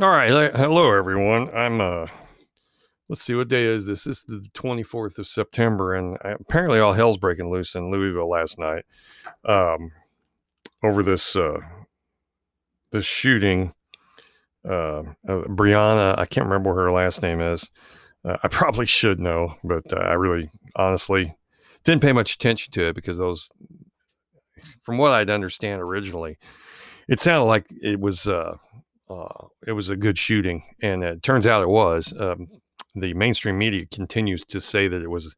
All right. Hello, everyone. Let's see, what day is this? This is the 24th of September, and apparently all hell's breaking loose in Louisville last night over this this shooting. Breonna, I can't remember what her last name is. I probably should know, but I really honestly didn't pay much attention to it because those, from what I'd understand originally, it sounded like it was a good shooting, and it turns out it was. The mainstream media continues to say that it was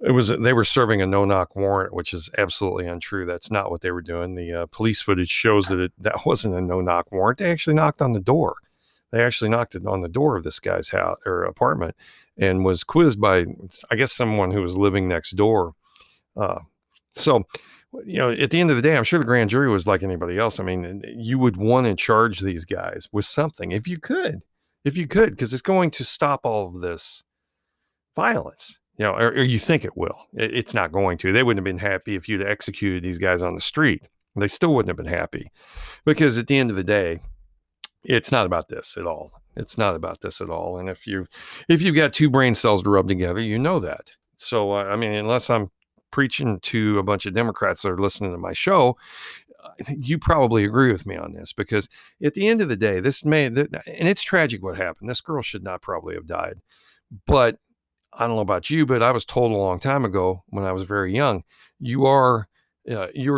they were serving a no-knock warrant, which is absolutely untrue. That's not what they were doing. The police footage shows that that wasn't a no-knock warrant. They actually knocked on the door. They actually knocked it on the door of this guy's house or apartment, and was quizzed by, I guess, someone who was living next door. So, you know, at the end of the day, I'm sure the grand jury was like anybody else. I mean, you would want to charge these guys with something if you could, because it's going to stop all of this violence, you know, or you think it will. It's not going to. They wouldn't have been happy if you'd executed these guys on the street. They still wouldn't have been happy, because at the end of the day, it's not about this at all. It's not about this at all. And if you've got two brain cells to rub together, you know that. So, I mean, unless I'm preaching to a bunch of Democrats that are listening to my show, you probably agree with me on this, because at the end of the day, and it's tragic what happened. This girl should not probably have died, but I don't know about you, but I was told a long time ago when I was very young, you are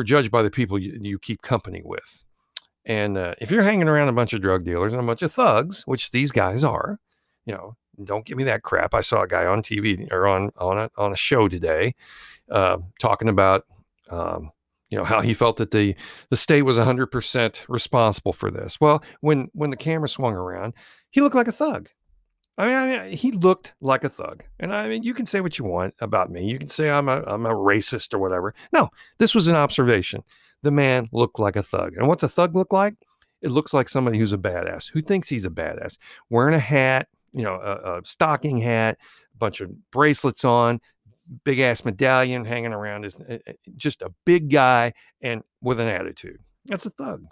judged by the people you keep company with. And if you're hanging around a bunch of drug dealers and a bunch of thugs, which these guys are, you know, don't give me that crap. I saw a guy on TV or on a show today talking about, you know, how he felt that the state was 100% responsible for this. Well, when the camera swung around, he looked like a thug. I mean, he looked like a thug. And I mean, you can say what you want about me. You can say I'm a racist or whatever. No, this was an observation. The man looked like a thug. And what's a thug look like? It looks like somebody who's a badass, who thinks he's a badass, wearing a hat, you know, a stocking hat, a bunch of bracelets on, big ass medallion hanging around, is just a big guy and with an attitude. That's a thug.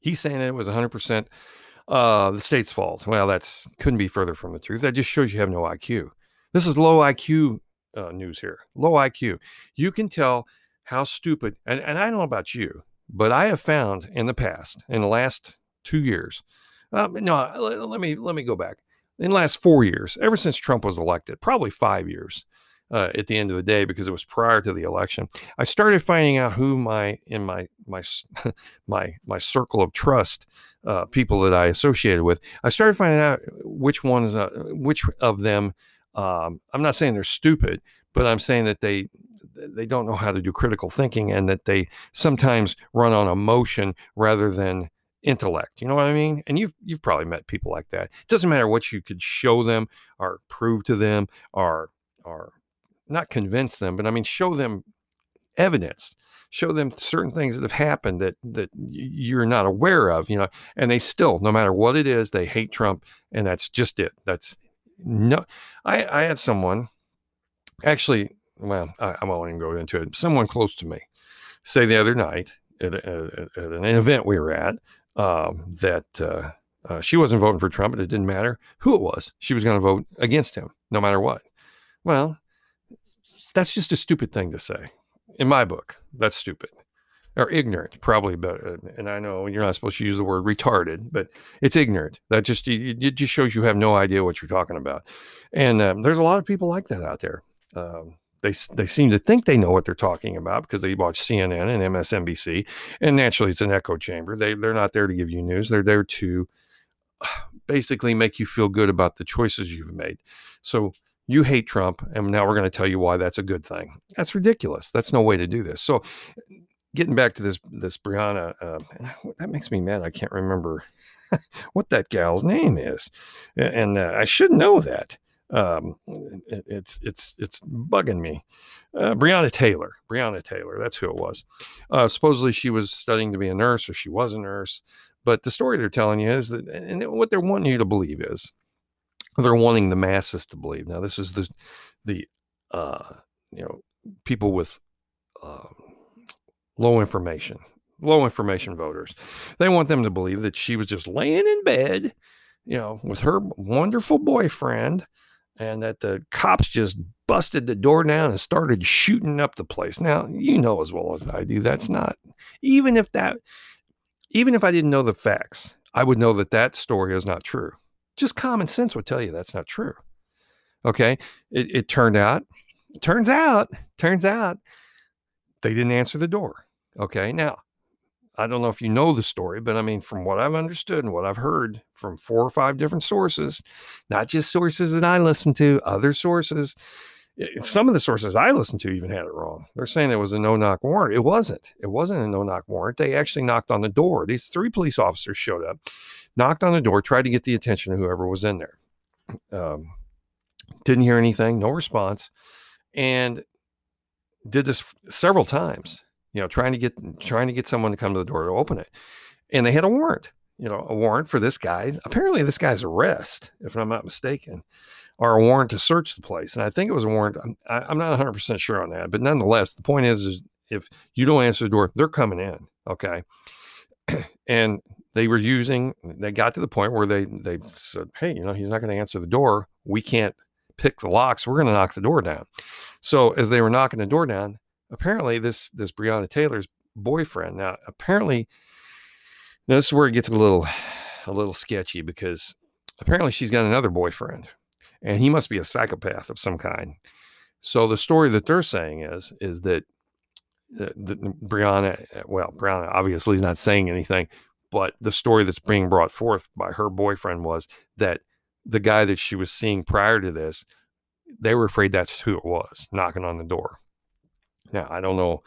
He's saying that it was 100% the state's fault. Well, that's couldn't be further from the truth. That just shows you have no IQ. This is low IQ news here. Low IQ. You can tell how stupid, and I don't know about you, but I have found in the last 2 years, let me go back. In the last 4 years, ever since Trump was elected, probably 5 years at the end of the day, because it was prior to the election, I started finding out who my circle of trust, people that I associated with, I started finding out which of them, I'm not saying they're stupid, but I'm saying that they don't know how to do critical thinking, and that they sometimes run on emotion rather than intellect. You know what I mean? And you've probably met people like that. It doesn't matter what you could show them or prove to them or not convince them, but I mean, show them evidence, show them certain things that have happened that you're not aware of, you know, and they still, no matter what it is, they hate Trump. And that's just it. That's no, I had someone actually, well, I won't even go into it. Someone close to me say the other night at an event we were at, that she wasn't voting for Trump, and it didn't matter who it was. She was going to vote against him no matter what. Well, that's just a stupid thing to say. In my book, that's stupid. Or ignorant, probably better. And I know you're not supposed to use the word retarded, but it's ignorant. That just, it just shows you have no idea what you're talking about. And there's a lot of people like that out there. They seem to think they know what they're talking about because they watch CNN and MSNBC. And naturally, it's an echo chamber. They're not there to give you news. They're there to basically make you feel good about the choices you've made. So you hate Trump, and now we're going to tell you why that's a good thing. That's ridiculous. That's no way to do this. So getting back to this Breonna, that makes me mad. I can't remember what that gal's name is. And I should know that. It's bugging me. Breonna Taylor. That's who it was. Supposedly she was studying to be a nurse, or she was a nurse, but the story they're telling you is that, and what they're wanting you to believe is they're wanting the masses to believe. Now this is the people with, low information. low information voters. They want them to believe that she was just laying in bed, you know, with her wonderful boyfriend, and that the cops just busted the door down and started shooting up the place. Now, you know as well as I do, that's not, even if I didn't know the facts, I would know that that story is not true. Just common sense would tell you that's not true. Okay. It turns out they didn't answer the door. Okay. Now, I don't know if you know the story, but I mean, from what I've understood and what I've heard from 4 or 5 different sources, not just sources that I listen to, other sources, some of the sources I listen to even had it wrong. They're saying it was a no-knock warrant. It wasn't. It wasn't a no-knock warrant. They actually knocked on the door. These 3 police officers showed up, knocked on the door, tried to get the attention of whoever was in there. Didn't hear anything, no response, and did this several times, you know, trying to get someone to come to the door to open it. And they had a warrant, you know, a warrant for this guy. Apparently this guy's arrest, if I'm not mistaken, or a warrant to search the place. And I think it was a warrant. I'm not 100% sure on that, but nonetheless, the point is if you don't answer the door, they're coming in. Okay. And they got to the point where they said, hey, you know, he's not going to answer the door. We can't pick the locks. We're going to knock the door down. So as they were knocking the door down, apparently this Breonna Taylor's boyfriend. Now, apparently this is where it gets a little sketchy, because apparently she's got another boyfriend and he must be a psychopath of some kind. So the story that they're saying is that Breonna obviously is not saying anything, but the story that's being brought forth by her boyfriend was that the guy that she was seeing prior to this, they were afraid that's who it was knocking on the door. Now, I don't know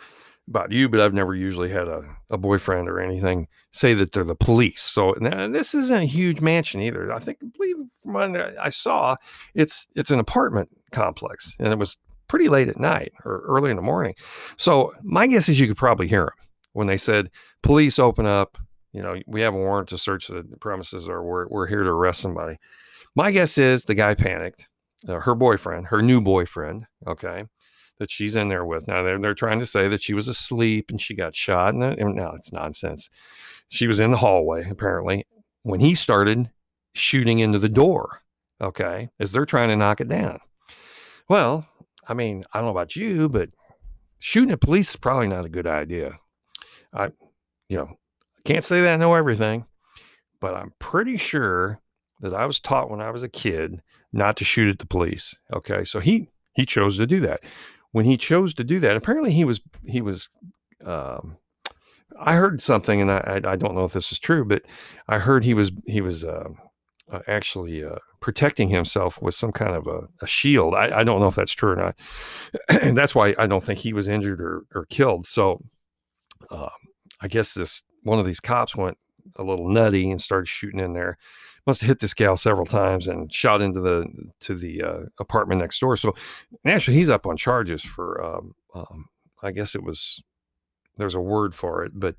about you, but I've never usually had a boyfriend or anything say that they're the police. So now, this isn't a huge mansion either. I believe from what I saw, it's an apartment complex, and it was pretty late at night or early in the morning. So my guess is you could probably hear them when they said, police, open up. You know, we have a warrant to search the premises, or we're here to arrest somebody. My guess is the guy panicked, her boyfriend, her new boyfriend, okay, that she's in there with. Now, they're trying to say that she was asleep and she got shot. And no, it's nonsense. She was in the hallway, apparently, when he started shooting into the door, okay, as they're trying to knock it down. Well, I mean, I don't know about you, but shooting at police is probably not a good idea. I can't say that I know everything, but I'm pretty sure that I was taught when I was a kid not to shoot at the police. Okay. So he chose to do that. When he chose to do that, apparently he was, I heard something, and I don't know if this is true, but I heard he was actually protecting himself with some kind of a shield. I don't know if that's true or not. And that's why I don't think he was injured or killed. So, I guess one of these cops went a little nutty and started shooting in there. Must have hit this gal several times and shot into the apartment next door. So naturally, he's up on charges for, I guess there's a word for it, but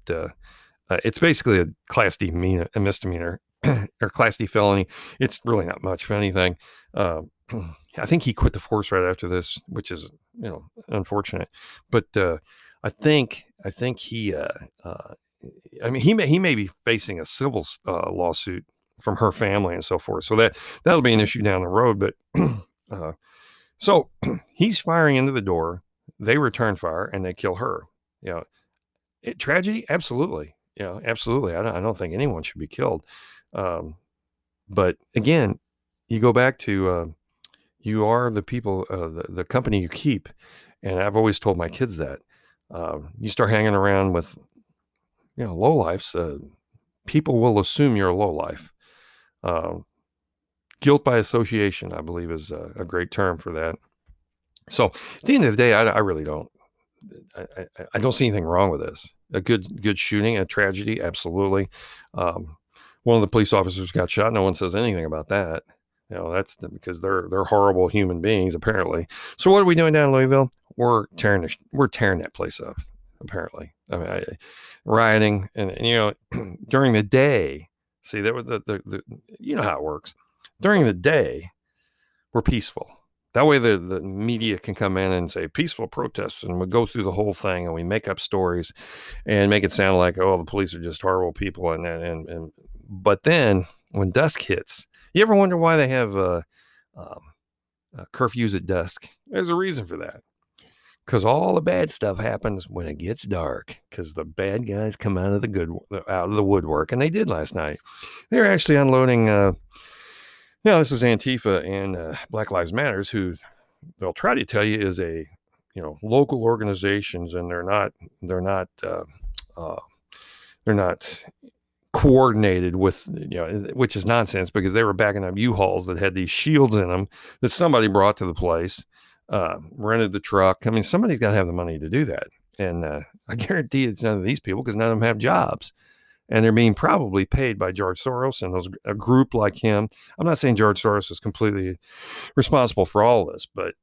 it's basically a Class D misdemeanor or Class D felony. It's really not much, if anything. I think he quit the force right after this, which is, you know, unfortunate. But I think he. I mean, he may be facing a civil lawsuit from her family and so forth. So that'll be an issue down the road. But so he's firing into the door. They return fire and they kill her. You know, tragedy. Absolutely. You know, absolutely. I don't think anyone should be killed. But again, you go back to you are the people, the company you keep. And I've always told my kids that you start hanging around with, you know, lowlifes, people will assume you're a lowlife. Guilt by association, I believe, is a great term for that. So at the end of the day, I don't see anything wrong with this. A good shooting, a tragedy. Absolutely. One of the police officers got shot. No one says anything about that. You know, that's because they're horrible human beings, apparently. So what are we doing down in Louisville? We're tearing that place up. Apparently, I mean, rioting, and you know, during the day, see that was the you know how it works. During the day, we're peaceful. That way the media can come in and say peaceful protests, and we go through the whole thing and we make up stories and make it sound like, oh, the police are just horrible people. And but then when dusk hits, you ever wonder why they have curfews at dusk? There's a reason for that. Because all the bad stuff happens when it gets dark. Because the bad guys come out of the woodwork, and they did last night. They were actually unloading. Now this is Antifa and Black Lives Matters, who they'll try to tell you is a local organizations, and they're not coordinated with, which is nonsense, because they were backing up U-Hauls that had these shields in them that somebody brought to the place. Rented the truck. I mean, somebody's got to have the money to do that. And I guarantee it's none of these people, because none of them have jobs. And they're being probably paid by George Soros and a group like him. I'm not saying George Soros is completely responsible for all this, but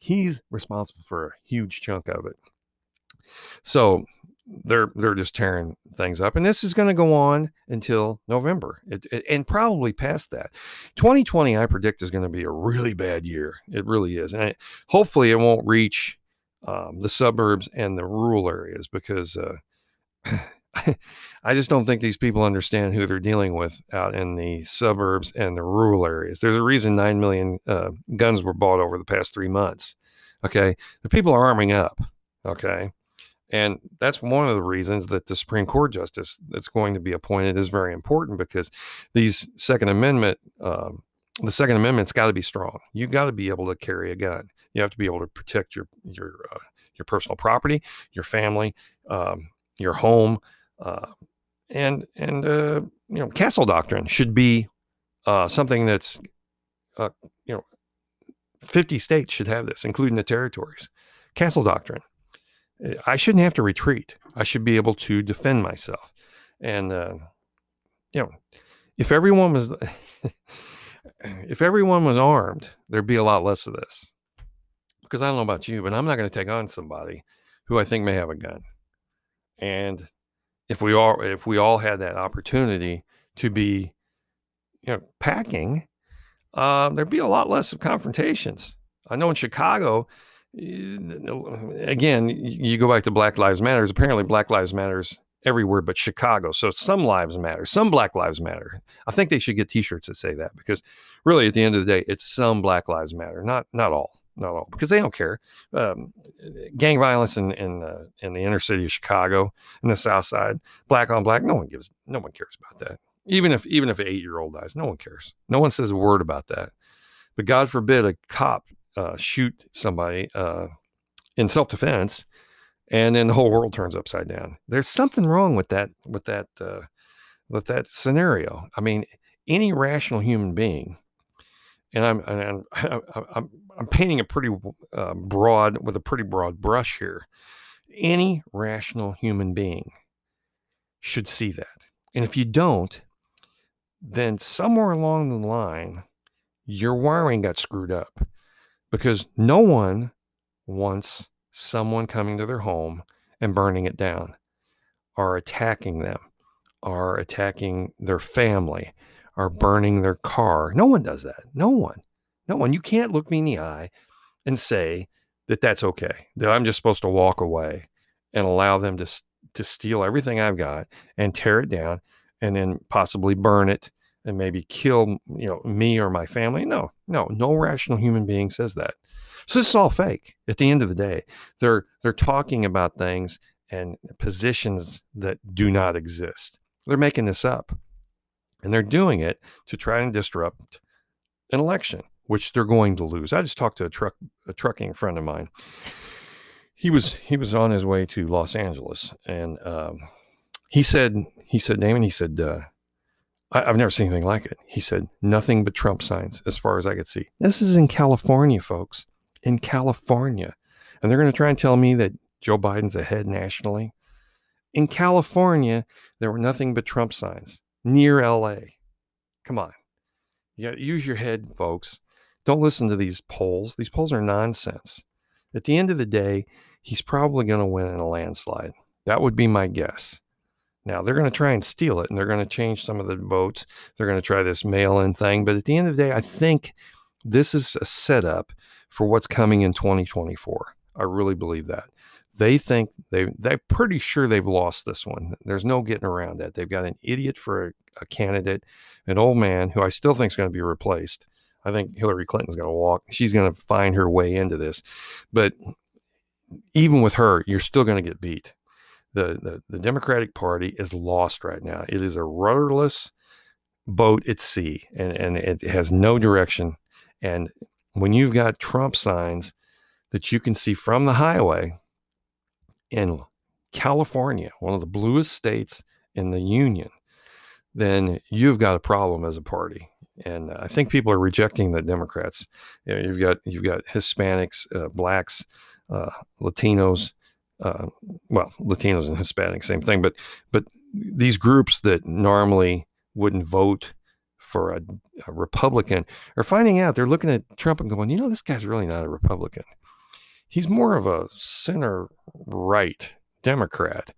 he's responsible for a huge chunk of it. So they're just tearing things up. And this is going to go on until November and probably past that. 2020, I predict, is going to be a really bad year. It really is. And hopefully it won't reach the suburbs and the rural areas, because I just don't think these people understand who they're dealing with out in the suburbs and the rural areas. There's a reason 9 million guns were bought over the past 3 months. Okay. The people are arming up. Okay. And that's one of the reasons that the Supreme Court justice that's going to be appointed is very important, because these Second Amendment, the Second Amendment's got to be strong. You got to be able to carry a gun. You have to be able to protect your personal property, your family, your home, and castle doctrine should be something that's 50 states should have this, including the territories. Castle doctrine. I shouldn't have to retreat. I should be able to defend myself. And, if everyone was armed, there'd be a lot less of this, because I don't know about you, but I'm not going to take on somebody who I think may have a gun. And if we all had that opportunity to be, packing, there'd be a lot less of confrontations. I know in Chicago, again, you go back to Black Lives Matters. Apparently Black Lives Matters everywhere but Chicago. So some lives matter, some Black Lives Matter. I think they should get t-shirts that say that, because really at the end of the day, it's some Black Lives Matter, not all, because they don't care. Gang violence in the inner city of Chicago and the South Side, black on black, no one cares about that. Even if an 8-year-old dies, no one cares. No one says a word about that. But God forbid a cop shoot somebody in self-defense, and then the whole world turns upside down. There's something wrong with that scenario. I mean, any rational human being, and I'm painting a pretty broad brush here. Any rational human being should see that, and if you don't, then somewhere along the line, your wiring got screwed up. Because no one wants someone coming to their home and burning it down, or attacking them, or attacking their family, or burning their car. No one does that. No one. You can't look me in the eye and say that that's okay, that I'm just supposed to walk away and allow them to steal everything I've got and tear it down and then possibly burn it. And maybe kill, me or my family. No rational human being says that. So this is all fake. At the end of the day, they're talking about things and positions that do not exist. They're making this up, and they're doing it to try and disrupt an election, which they're going to lose. I just talked to a trucking friend of mine. He was on his way to Los Angeles, and he said, Damon, I've never seen anything like it. He said, nothing but Trump signs as far as I could see. This is in California, folks, in California. And they're going to try and tell me that Joe Biden's ahead nationally. In California, there were nothing but Trump signs near LA. Come on. You got to use your head, folks. Don't listen to these polls. These polls are nonsense. At the end of the day, he's probably going to win in a landslide. That would be my guess. Now, they're going to try and steal it, and they're going to change some of the votes. They're going to try this mail-in thing. But at the end of the day, I think this is a setup for what's coming in 2024. I really believe that. They think they're pretty sure they've lost this one. There's no getting around that. They've got an idiot for a candidate, an old man who I still think is going to be replaced. I think Hillary Clinton's going to walk. She's going to find her way into this. But even with her, you're still going to get beat. The Democratic Party is lost right now. It is a rudderless boat at sea, and it has no direction. And when you've got Trump signs that you can see from the highway in California, one of the bluest states in the union, then you've got a problem as a party. And I think people are rejecting the Democrats. You know, you've got Hispanics, blacks, Latinos, well, Latinos and Hispanics, same thing, but these groups that normally wouldn't vote for a Republican are finding out. They're looking at Trump and going, you know, this guy's really not a Republican. He's more of a center right Democrat,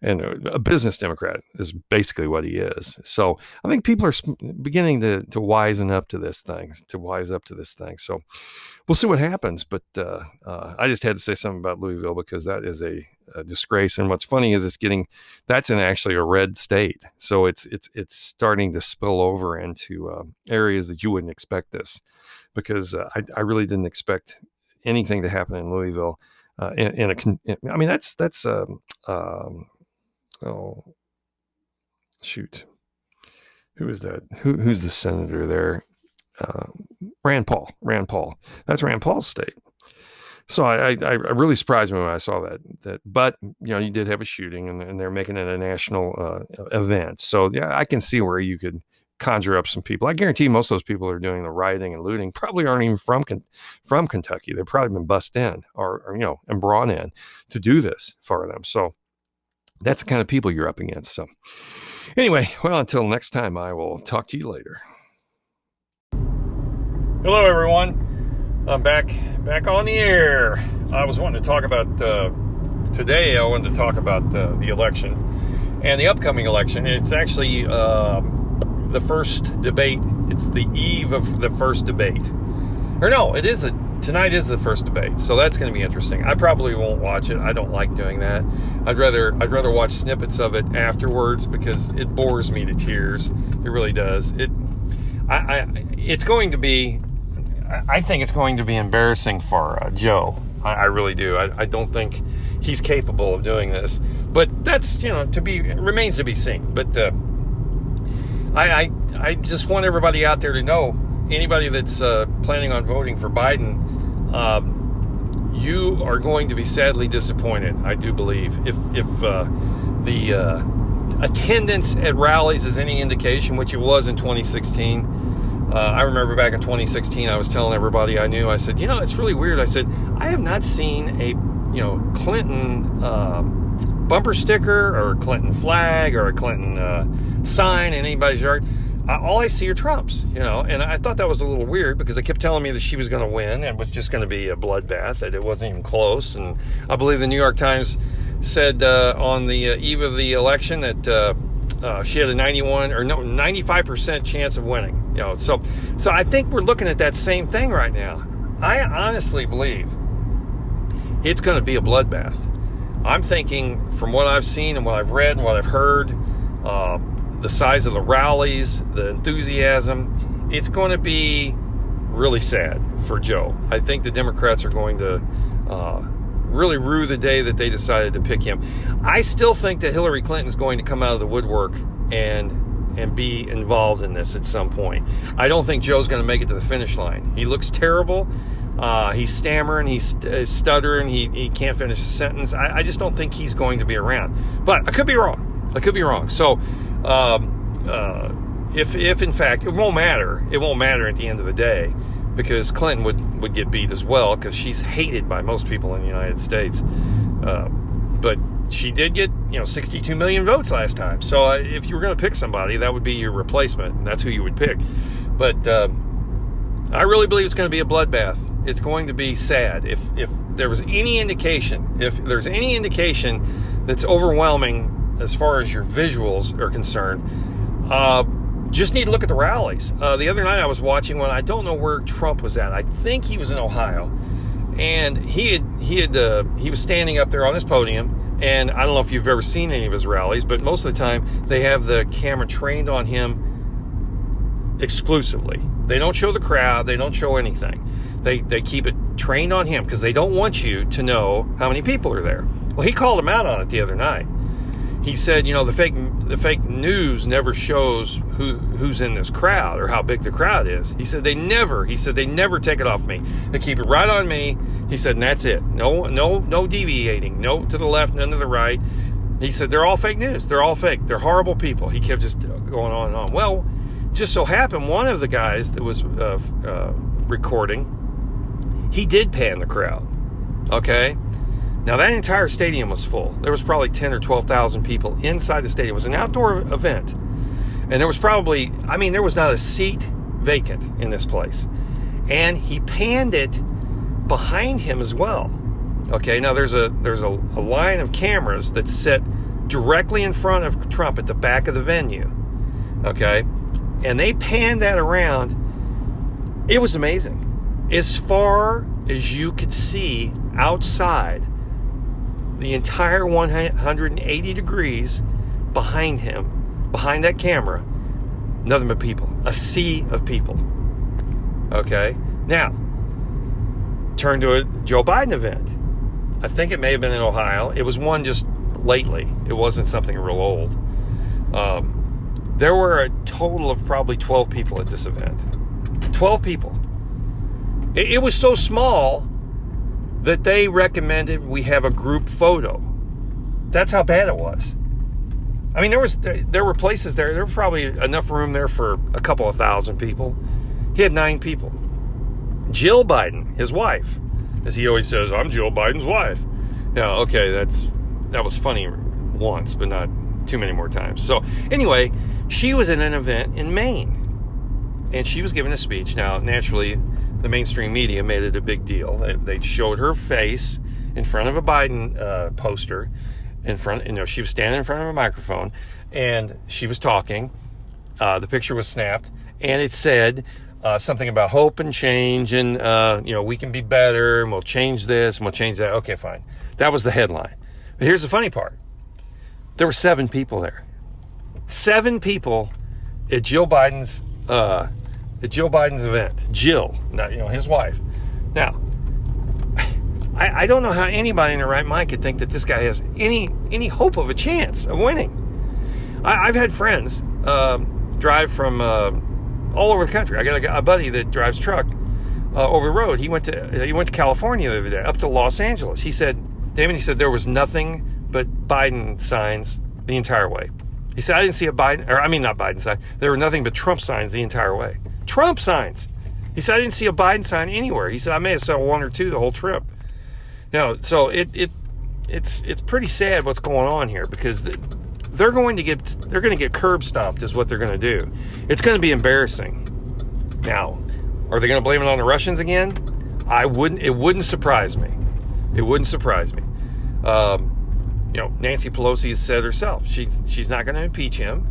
and a business Democrat is basically what he is. So I think people are beginning to wise up to this thing. So we'll see what happens. But I just had to say something about Louisville, because that is a disgrace. And what's funny is that's in actually a red state. So it's starting to spill over into areas that you wouldn't expect this, because I really didn't expect anything to happen in Louisville. I mean, that's oh, shoot. Who is that? Who's the senator there? Rand Paul. That's Rand Paul's state. So I really surprised me when I saw that, but you know, you did have a shooting, and they're making it a national event. So yeah, I can see where you could conjure up some people. I guarantee most of those people that are doing the rioting and looting probably aren't even from Kentucky. They've probably been bussed in or you know, and brought in to do this for them. So that's the kind of people you're up against. So anyway, well, until next time, I will talk to you later. Hello, everyone. I'm back on the air. I was wanting to talk about today. I wanted to talk about the election and the upcoming election. It's actually the first debate. It's the eve of the first debate. Or no, it is tonight is the first debate, so that's going to be interesting. I probably won't watch it. I don't like doing that. I'd rather watch snippets of it afterwards, because it bores me to tears. It really does. I think it's going to be embarrassing for Joe. I really do. I don't think he's capable of doing this, but that's, you know, remains to be seen. But I just want everybody out there to know, anybody that's planning on voting for Biden, you are going to be sadly disappointed, I do believe. If the attendance at rallies is any indication, which it was in 2016, I remember back in 2016, I was telling everybody I knew, I said, you know, it's really weird. I said, I have not seen a, you know, Clinton bumper sticker or a Clinton flag or a Clinton sign in anybody's yard. All I see are Trumps, you know, and I thought that was a little weird, because they kept telling me that she was going to win and was just going to be a bloodbath, that it wasn't even close. And I believe the New York Times said on the eve of the election that she had a 95% chance of winning, you know. So I think we're looking at that same thing right now. I honestly believe it's going to be a bloodbath. I'm thinking, from what I've seen and what I've read and what I've heard, the size of the rallies, the enthusiasm, it's going to be really sad for Joe. I think the Democrats are going to really rue the day that they decided to pick him. I still think that Hillary Clinton's going to come out of the woodwork and be involved in this at some point. I don't think Joe's going to make it to the finish line. He looks terrible. He's stammering, he's stuttering, he can't finish a sentence. I just don't think he's going to be around. But I could be wrong. So if in fact, it won't matter at the end of the day, because Clinton would get beat as well, because she's hated by most people in the United States. But she did get, you know, 62 million votes last time. So if you were going to pick somebody, that would be your replacement, and that's who you would pick. But I really believe it's going to be a bloodbath. It's going to be sad. If there's any indication that's overwhelming as far as your visuals are concerned, Just need to look at the rallies. The other night I was watching one. I don't know where Trump was at. I think he was in Ohio, and he was standing up there on his podium. And I don't know if you've ever seen any of his rallies, but most of the time they have the camera trained on him exclusively. They don't show the crowd. They don't show anything. They keep it trained on him because they don't want you to know how many people are there. Well, he called him out on it the other night. He said, you know, the fake news never shows who's in this crowd or how big the crowd is. He said they never take it off me. They keep it right on me. He said, and that's it. No deviating. No to the left, none to the right. He said, they're all fake news. They're all fake. They're horrible people. He kept just going on and on. Well, just so happened one of the guys that was recording, he did pan the crowd. Okay? Now, that entire stadium was full. There was probably 10 or 12,000 people inside the stadium. It was an outdoor event. And there was probably, I mean, there was not a seat vacant in this place. And he panned it behind him as well. Okay, now there's a line of cameras that's set directly in front of Trump at the back of the venue. Okay, and they panned that around. It was amazing. As far as you could see outside, the entire 180 degrees behind him, behind that camera, nothing but people. A sea of people. Okay? Now, turn to a Joe Biden event. I think it may have been in Ohio. It was one just lately. It wasn't something real old. There were a total of probably 12 people at this event. 12 people. It was so small that they recommended we have a group photo. That's how bad it was. I mean, there were places there. There was probably enough room there for a couple of thousand people. He had 9 people. Jill Biden, his wife, as he always says, I'm Jill Biden's wife. Yeah, okay, that was funny once, but not too many more times. So anyway, she was at an event in Maine, and she was giving a speech. Now, naturally, the mainstream media made it a big deal. They showed her face in front of a Biden poster. She was standing in front of a microphone, and she was talking. The picture was snapped, and it said something about hope and change, and we can be better, and we'll change this, and we'll change that. Okay, fine. That was the headline. But here's the funny part: there were 7 people there. 7 people at Jill Biden's. At Jill Biden's event. Jill, his wife. Now, I don't know how anybody in their right mind could think that this guy has any hope of a chance of winning. I've had friends drive from all over the country. I got a buddy that drives truck over the road. He went to California the other day, up to Los Angeles. He said, Damon, there was nothing but Biden signs the entire way. He said, I didn't see not Biden sign. There were nothing but Trump signs the entire way. Trump signs. He said, I didn't see a Biden sign anywhere. He said, I may have saw one or two the whole trip. So it's pretty sad what's going on here, because they're going to get curb stomped is what they're going to do. It's going to be embarrassing. Now, are they going to blame it on the Russians again? It wouldn't surprise me. It wouldn't surprise me. Nancy Pelosi has said herself, she's not going to impeach him,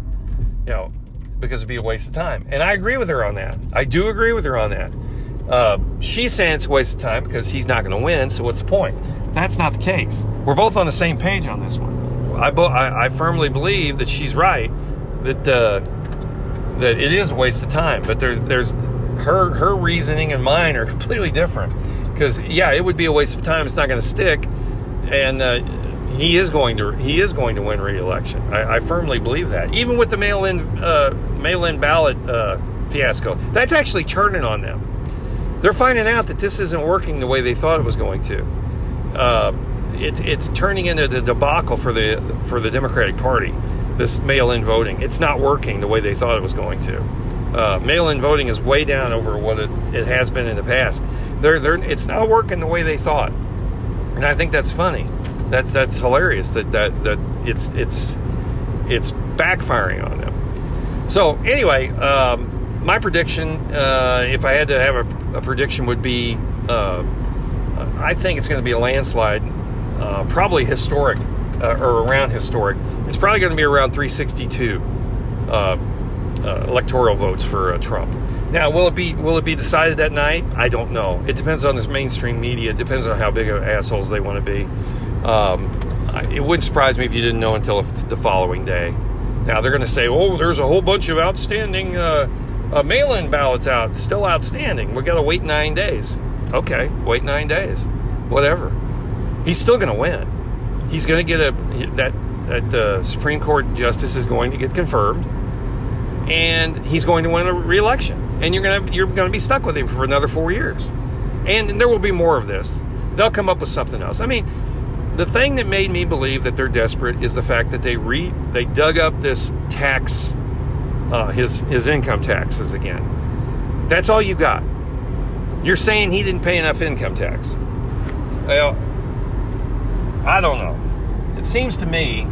because it'd be a waste of time. And I agree with her on that. I do agree with her on that. She's saying it's a waste of time because he's not going to win, so what's the point? That's not the case. We're both on the same page on this one. I firmly believe that she's right, that it is a waste of time. But there's her reasoning and mine are completely different. Because, it would be a waste of time. It's not going to stick. And he is going to win re-election. I firmly believe that. Even with the mail-in ballot fiasco, that's actually turning on them. They're finding out that this isn't working the way they thought it was going to. It's turning into the debacle for the Democratic Party. This mail-in voting, it's not working the way they thought it was going to. Mail-in voting is way down over what it has been in the past. It's not working the way they thought, and I think that's funny. That's hilarious that it's backfiring on them. So anyway, my prediction, if I had to have a prediction, would be I think it's going to be a landslide, probably historic or around historic. It's probably going to be around 362 electoral votes for Trump. Now, will it be decided that night? I don't know. It depends on this mainstream media. It depends on how big of assholes they want to be. It wouldn't surprise me if you didn't know until the following day. Now, they're going to say, oh, there's a whole bunch of outstanding mail-in ballots out, still outstanding. We've got to wait 9 days. Okay, wait 9 days. Whatever. He's still going to win. He's going to get that Supreme Court justice is going to get confirmed, and he's going to win a re-election. And you're going to be stuck with him for another 4 years. And there will be more of this. They'll come up with something else. I mean, the thing that made me believe that they're desperate is the fact that they dug up this tax, his income taxes again. That's all you got. You're saying he didn't pay enough income tax. Well, I don't know. It seems to me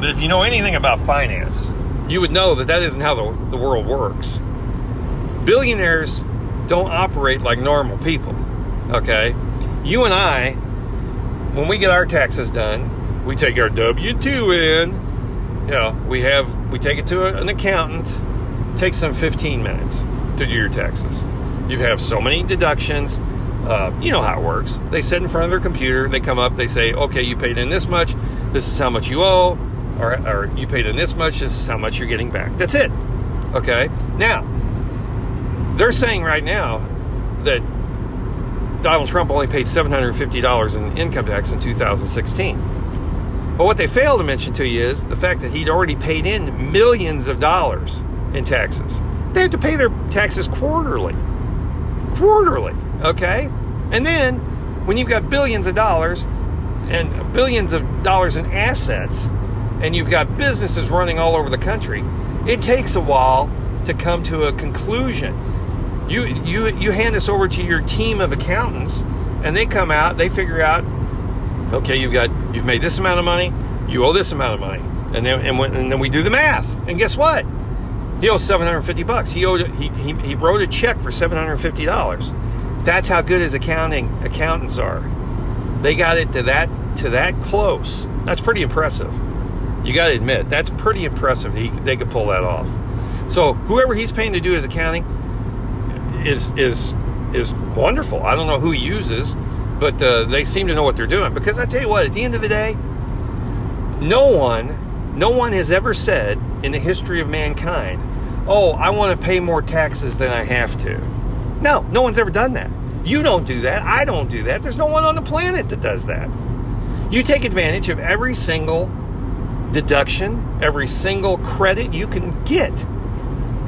that if you know anything about finance, you would know that that isn't how the world works. Billionaires don't operate like normal people, okay? You and I, when we get our taxes done, we take our W-2 in, we take it to an accountant. It takes them 15 minutes to do your taxes. You have so many deductions. You know how it works. They sit in front of their computer. They come up. They say, okay, you paid in this much. This is how much you owe. Or you paid in this much. This is how much you're getting back. That's it. Okay? Now, they're saying right now that Donald Trump only paid $750 in income tax in 2016. But what they fail to mention to you is the fact that he'd already paid in millions of dollars in taxes. They have to pay their taxes quarterly. Quarterly, okay? And then, when you've got billions of dollars and billions of dollars in assets, and you've got businesses running all over the country, it takes a while to come to a conclusion. You hand this over to your team of accountants, and they come out, they figure out, okay, you've made this amount of money, you owe this amount of money, and then we do the math, and guess what? He owes $750. He wrote a check for $750. That's how good his accountants are. They got it to that close. That's pretty impressive. You got to admit, that's pretty impressive. They could pull that off. So whoever he's paying to do his accounting is wonderful. I don't know who he uses, but they seem to know what they're doing. Because I tell you what, at the end of the day, no one has ever said in the history of mankind, oh, I want to pay more taxes than I have to. No one's ever done that. You don't do that. I don't do that. There's no one on the planet that does that. You take advantage of every single deduction, every single credit you can get.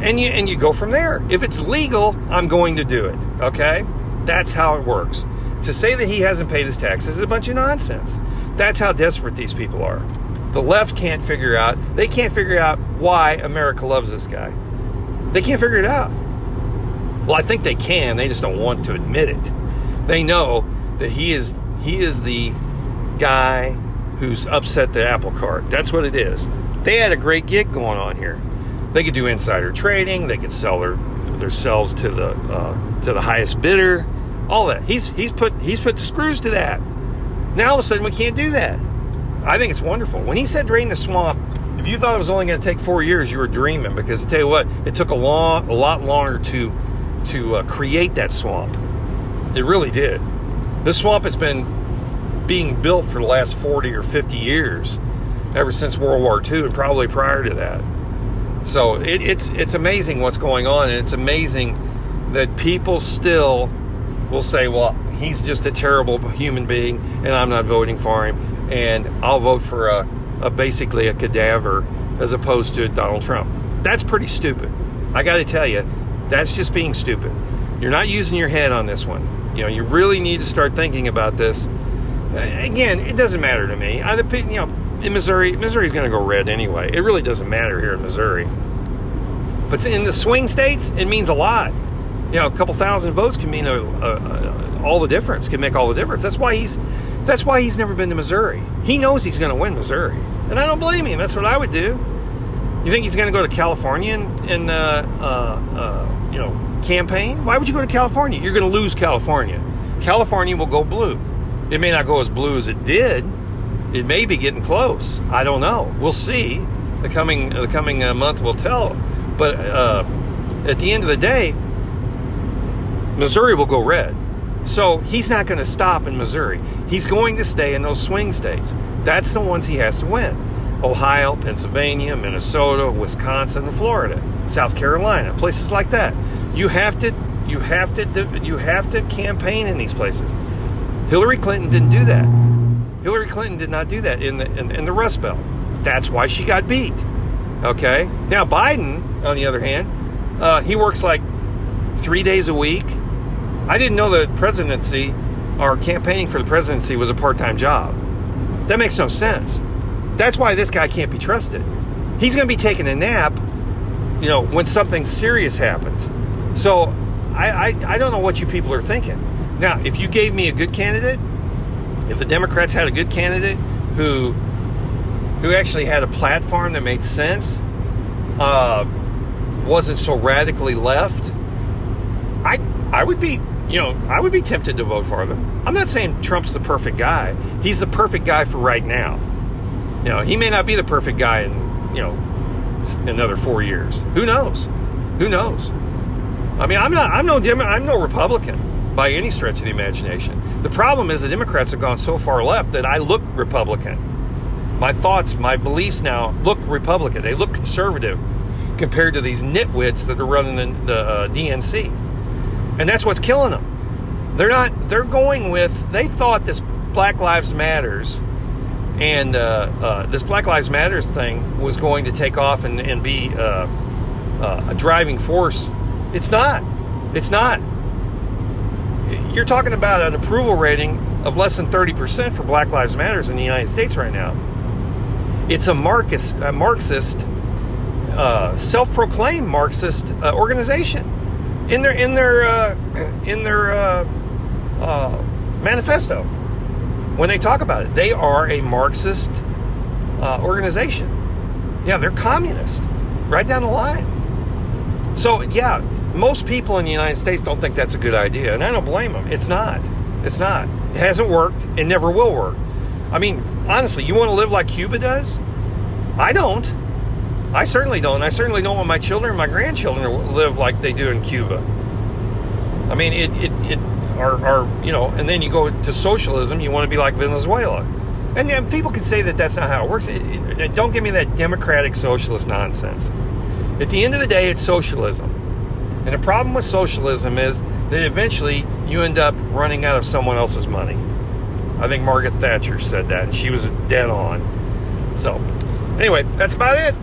And you go from there. If it's legal, I'm going to do it. Okay? That's how it works. To say that he hasn't paid his taxes is a bunch of nonsense. That's how desperate these people are. The left can't figure out. They can't figure out why America loves this guy. They can't figure it out. Well, I think they can. They just don't want to admit it. They know that he is the guy who's upset the apple cart. That's what it is. They had a great gig going on here. They could do insider trading. They could sell themselves to the highest bidder. All that. He's put the screws to that. Now all of a sudden we can't do that. I think it's wonderful. When he said drain the swamp, if you thought it was only going to take 4 years, you were dreaming. Because I tell you what, it took a lot longer to create that swamp. It really did. This swamp has been being built for the last 40 or 50 years, ever since World War II and probably prior to that. So it's amazing what's going on, and it's amazing that people still will say, well, he's just a terrible human being, and I'm not voting for him. And I'll vote for basically a cadaver as opposed to Donald Trump. That's pretty stupid. I got to tell you, that's just being stupid. You're not using your head on this one. You really need to start thinking about this. Again, it doesn't matter to me. In Missouri's going to go red anyway. It really doesn't matter here in Missouri. But in the swing states, it means a lot. A couple thousand votes can mean all the difference. Can make all the difference. That's why he's never been to Missouri. He knows he's going to win Missouri. And I don't blame him. That's what I would do. You think he's going to go to California and campaign? Why would you go to California? You're going to lose California. California will go blue. It may not go as blue as it did. It may be getting close. I don't know. We'll see. the coming month will tell. But at the end of the day, Missouri will go red. So he's not going to stop in Missouri. He's going to stay in those swing states. That's the ones he has to win. Ohio, Pennsylvania, Minnesota, Wisconsin, and Florida, South Carolina, places like that. You have to campaign in these places. Hillary Clinton didn't do that. Hillary Clinton did not do that in the Rust Belt. That's why she got beat. Okay. Now Biden, on the other hand, he works like 3 days a week. I didn't know the presidency or campaigning for the presidency was a part-time job. That makes no sense. That's why this guy can't be trusted. He's going to be taking a nap, you know, when something serious happens. So I don't know what you people are thinking. Now, if you gave me a good candidate, if the Democrats had a good candidate who actually had a platform that made sense, wasn't so radically left, I would be, you know, I would be tempted to vote for them. I'm not saying Trump's the perfect guy. He's the perfect guy for right now. You know, he may not be the perfect guy in, you know, another 4 years. Who knows? Who knows? I mean, I'm no Republican by any stretch of the imagination. The problem is the Democrats have gone so far left that I look Republican. My thoughts, my beliefs now look Republican. They look conservative compared to these nitwits that are running the DNC, and that's what's killing them. They're not. They're going with. They thought this Black Lives Matters and this Black Lives Matters thing was going to take off and be a driving force. It's not. It's not. You're talking about an approval rating of less than 30% for Black Lives Matters in the United States right now. It's a Marxist, self-proclaimed Marxist organization in their manifesto. When they talk about it, they are a Marxist organization. Yeah, they're communist, right down the line. So yeah. Most people in the United States don't think that's a good idea, and I don't blame them. It's not. It's not. It hasn't worked. It never will work. I mean, honestly, you want to live like Cuba does? I don't. I certainly don't. I certainly don't want my children and my grandchildren to live like they do in Cuba. I mean, you know, and then you go to socialism, you want to be like Venezuela. And then people can say that that's not how it works. Don't give me that democratic socialist nonsense. At the end of the day, it's socialism. And the problem with socialism is that eventually you end up running out of someone else's money. I think Margaret Thatcher said that, and she was dead on. So, anyway, that's about it.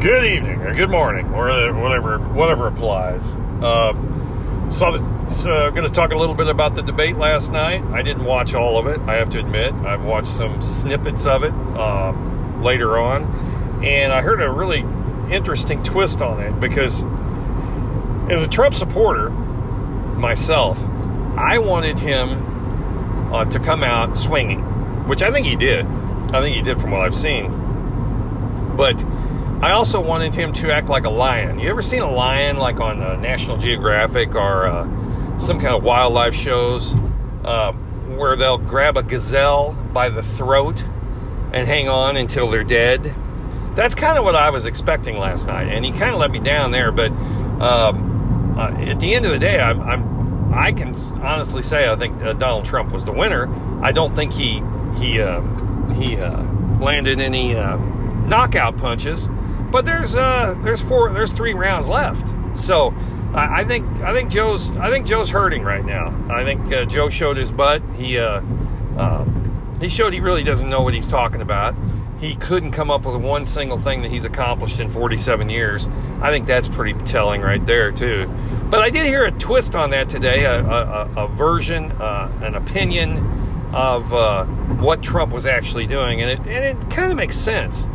Good evening, or good morning, or whatever applies. So I'm going to talk a little bit about the debate last night. I didn't watch all of it, I have to admit. I've watched some snippets of it later on. And I heard a really interesting twist on it, because as a Trump supporter myself, I wanted him to come out swinging, which I think he did. I think he did from what I've seen. But I also wanted him to act like a lion. You ever seen a lion like on National Geographic or some kind of wildlife shows where they'll grab a gazelle by the throat and hang on until they're dead? That's kind of what I was expecting last night, and he kind of let me down there. But at the end of the day, I can honestly say I think Donald Trump was the winner. I don't think he landed any knockout punches. But there's 3 rounds left, so I think Joe's hurting right now. I think Joe showed his butt. He showed he really doesn't know what he's talking about. He couldn't come up with one single thing that he's accomplished in 47 years. I think that's pretty telling right there, too. But I did hear a twist on that today, a version, an opinion of what Trump was actually doing. And it kind of makes sense,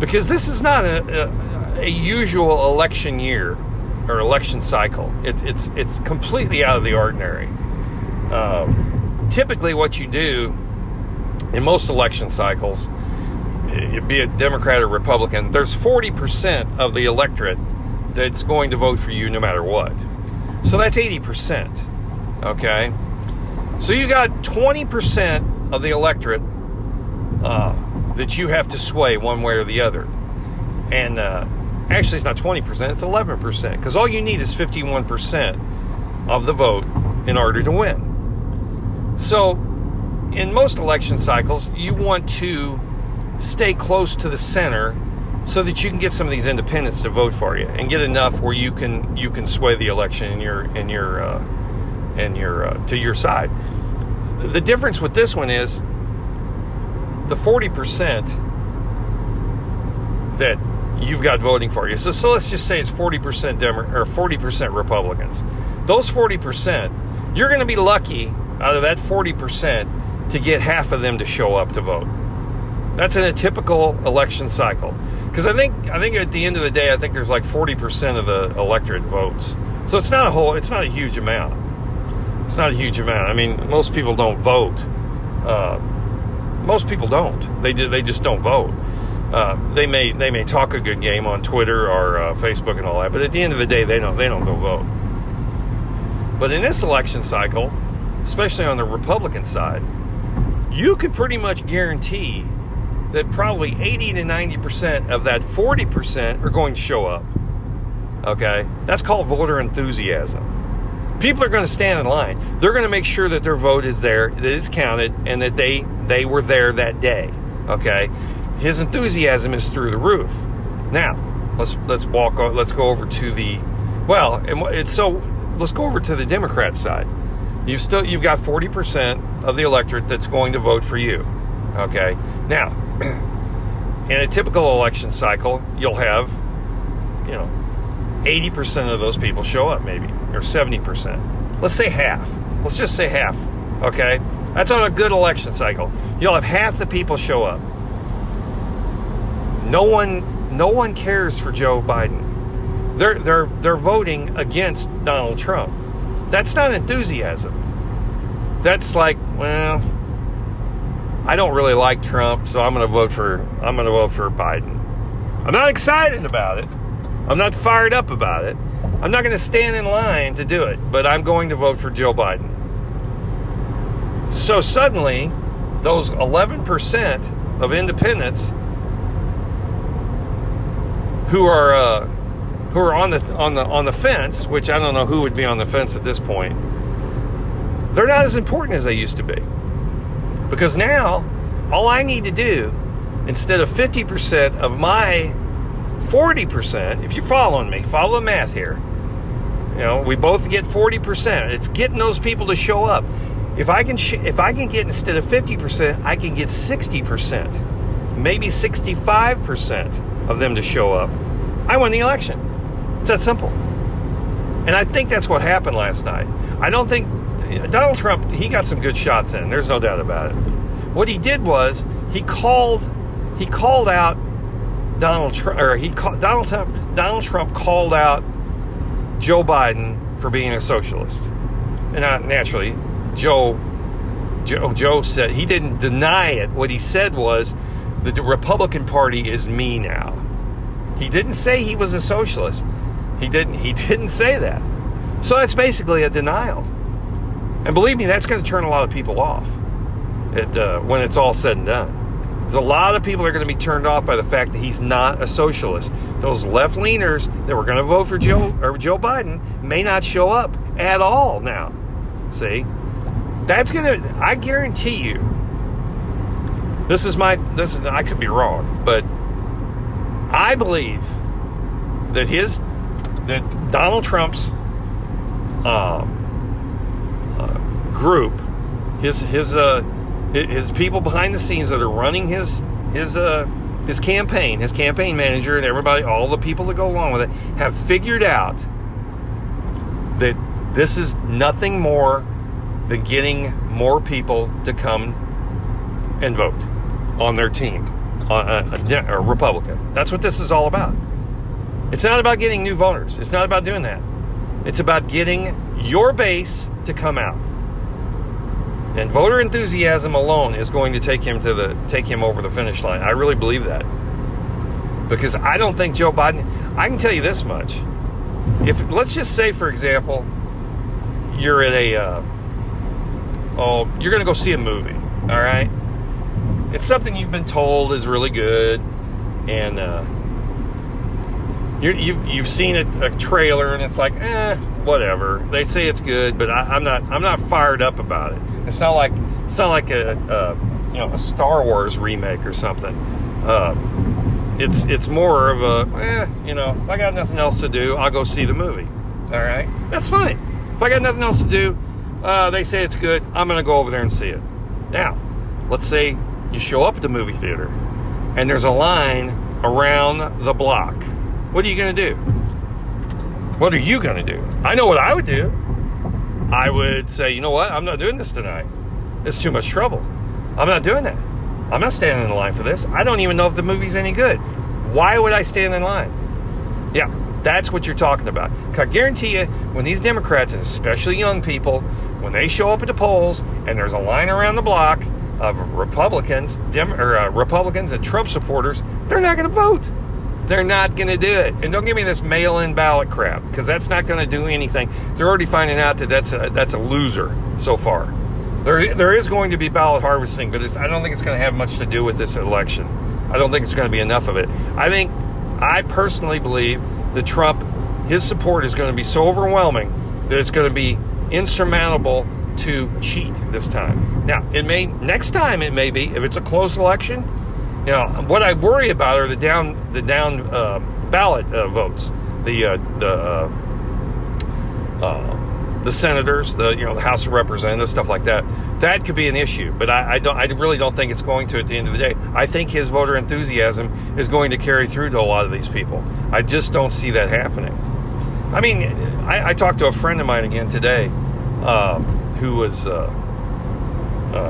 because this is not a usual election year or election cycle. It's completely out of the ordinary. Typically what you do in most election cycles, be it Democrat or Republican, there's 40% of the electorate that's going to vote for you no matter what. So that's 80%, okay? So you got 20% of the electorate that you have to sway one way or the other. And actually, it's not 20%, it's 11%. Because all you need is 51% of the vote in order to win. So, in most election cycles, you want to stay close to the center so that you can get some of these independents to vote for you and get enough where you can sway the election to your side. The difference with this one is the 40% that you've got voting for you. So let's just say it's 40% or 40% Republicans. Those 40%, you're going to be lucky out of that 40% to get half of them to show up to vote. That's in a typical election cycle. Because I think at the end of the day, I think there's like 40% of the electorate votes. So it's not a huge amount. It's not a huge amount. I mean, most people don't vote. Most people don't. They just don't vote. They may talk a good game on Twitter or Facebook and all that, but at the end of the day, they don't go vote. But in this election cycle, especially on the Republican side, you can pretty much guarantee that probably 80 to 90% of that 40% are going to show up. Okay? That's called voter enthusiasm. People are going to stand in line. They're going to make sure that their vote is there, that it's counted, and that they were there that day. Okay? His enthusiasm is through the roof. Now, let's go over to the let's go over to the Democrat side. You've got 40% of the electorate that's going to vote for you. Okay? Now, in a typical election cycle, you'll have, 80% of those people show up maybe, or 70%. Let's say half. Let's just say half, okay? That's on a good election cycle. You'll have half the people show up. No one cares for Joe Biden. They're voting against Donald Trump. That's not enthusiasm. That's like, well, I don't really like Trump, so I'm going to vote for Biden. I'm not excited about it. I'm not fired up about it. I'm not going to stand in line to do it, but I'm going to vote for Joe Biden. So suddenly, those 11% of independents who are on the fence, which I don't know who would be on the fence at this point, they're not as important as they used to be. Because now, all I need to do, instead of 50% of my 40%, if you're following me, follow the math here. We both get 40%. It's getting those people to show up. If I can get, instead of 50%, I can get 60%, maybe 65% of them to show up, I won the election. It's that simple. And I think that's what happened last night. I don't think Donald Trump, he got some good shots in. There's no doubt about it. What he did was he called out Donald Trump, or Donald Trump called out Joe Biden for being a socialist. And naturally, Joe said, he didn't deny it. What he said was that the Republican Party is me now. He didn't say he was a socialist. He didn't say that. So that's basically a denial. And believe me, that's going to turn a lot of people off when it's all said and done. There's a lot of people are going to be turned off by the fact that he's not a socialist. Those left-leaners that were going to vote for Joe Biden may not show up at all now. See? That's going to, I guarantee you, I could be wrong, but I believe that that Donald Trump's group, his people behind the scenes that are running his campaign, his campaign manager, and everybody, all the people that go along with it, have figured out that this is nothing more than getting more people to come and vote on their team, on a Republican. That's what this is all about. It's not about getting new voters. It's not about doing that. It's about getting your base to come out. And voter enthusiasm alone is going to take him over the finish line. I really believe that. Because I don't think Joe Biden, I can tell you this much. If, let's just say, for example, you're going to go see a movie, all right? it's something you've been told is really good, and you've seen a trailer, and it's like, whatever. They say it's good, but I'm not fired up about it. It's not like a Star Wars remake or something. It's more of a, I got nothing else to do, I'll go see the movie. All right, that's fine. If I got nothing else to do, they say it's good, I'm going to go over there and see it. Now, let's say you show up at the movie theater and there's a line around the block. What are you going to do? What are you going to do? I know what I would do. I would say, you know what? I'm not doing this tonight. It's too much trouble. I'm not doing that. I'm not standing in line for this. I don't even know if the movie's any good. Why would I stand in line? Yeah, that's what you're talking about. I guarantee you, when these Democrats, and especially young people, when they show up at the polls and there's a line around the block of Republicans, Republicans and Trump supporters, they're not going to vote. They're not going to do it. And don't give me this mail-in ballot crap, because that's not going to do anything. They're already finding out that that's a loser so far. There is going to be ballot harvesting, but I don't think it's going to have much to do with this election. I don't think it's going to be enough of it. I personally believe that Trump, his support is going to be so overwhelming that it's going to be insurmountable to cheat this time. Now, next time it may be, if it's a close election. You know, what I worry about are the down ballot votes, the senators, the House of Representatives, stuff like that. That could be an issue, but I really don't think it's going to at the end of the day. I think his voter enthusiasm is going to carry through to a lot of these people. I just don't see that happening. I mean, I talked to a friend of mine again today, who was on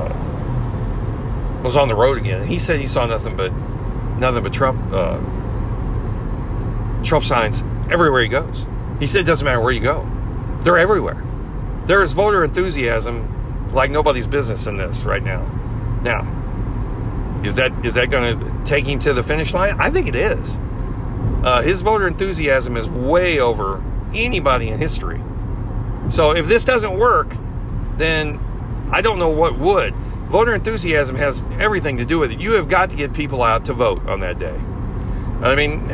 the road again. And he said he saw nothing but Trump signs everywhere he goes. He said it doesn't matter where you go. They're everywhere. There is voter enthusiasm like nobody's business in this right now. Now, is that going to take him to the finish line? I think it is. His voter enthusiasm is way over anybody in history. So if this doesn't work, then I don't know what would. Voter enthusiasm has everything to do with it. You have got to get people out to vote on that day. I mean,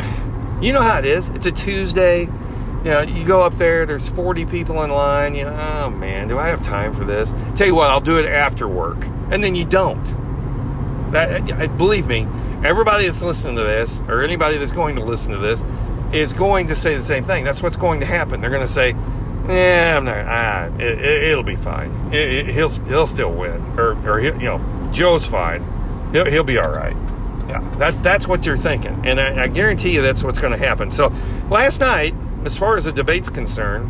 you know how it is. It's a Tuesday. You know, you go up there, there's 40 people in line. You know, oh man, do I have time for this? Tell you what, I'll do it after work. And then you don't. That, believe me, everybody that's listening to this, or anybody that's going to listen to this, is going to say the same thing. That's what's going to happen. They're going to say, I'm not. It'll be fine. He'll still win, or Joe's fine. He'll be all right. Yeah, that's what you're thinking, and I guarantee you that's what's going to happen. So last night, as far as the debate's concerned,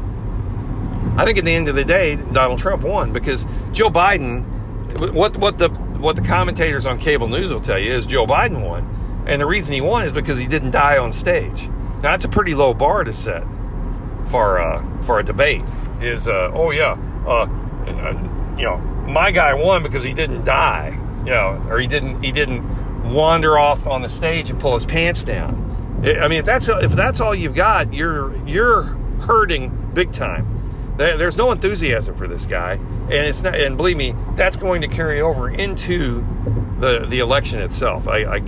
I think at the end of the day, Donald Trump won, because Joe Biden, what the commentators on cable news will tell you is Joe Biden won. And the reason he won is because he didn't die on stage. Now, that's a pretty low bar to set for a debate, is, my guy won because he didn't die, or he didn't wander off on the stage and pull his pants down. I mean, if that's all you've got, you're hurting big time. There's no enthusiasm for this guy, and it's not. And believe me, that's going to carry over into the election itself. I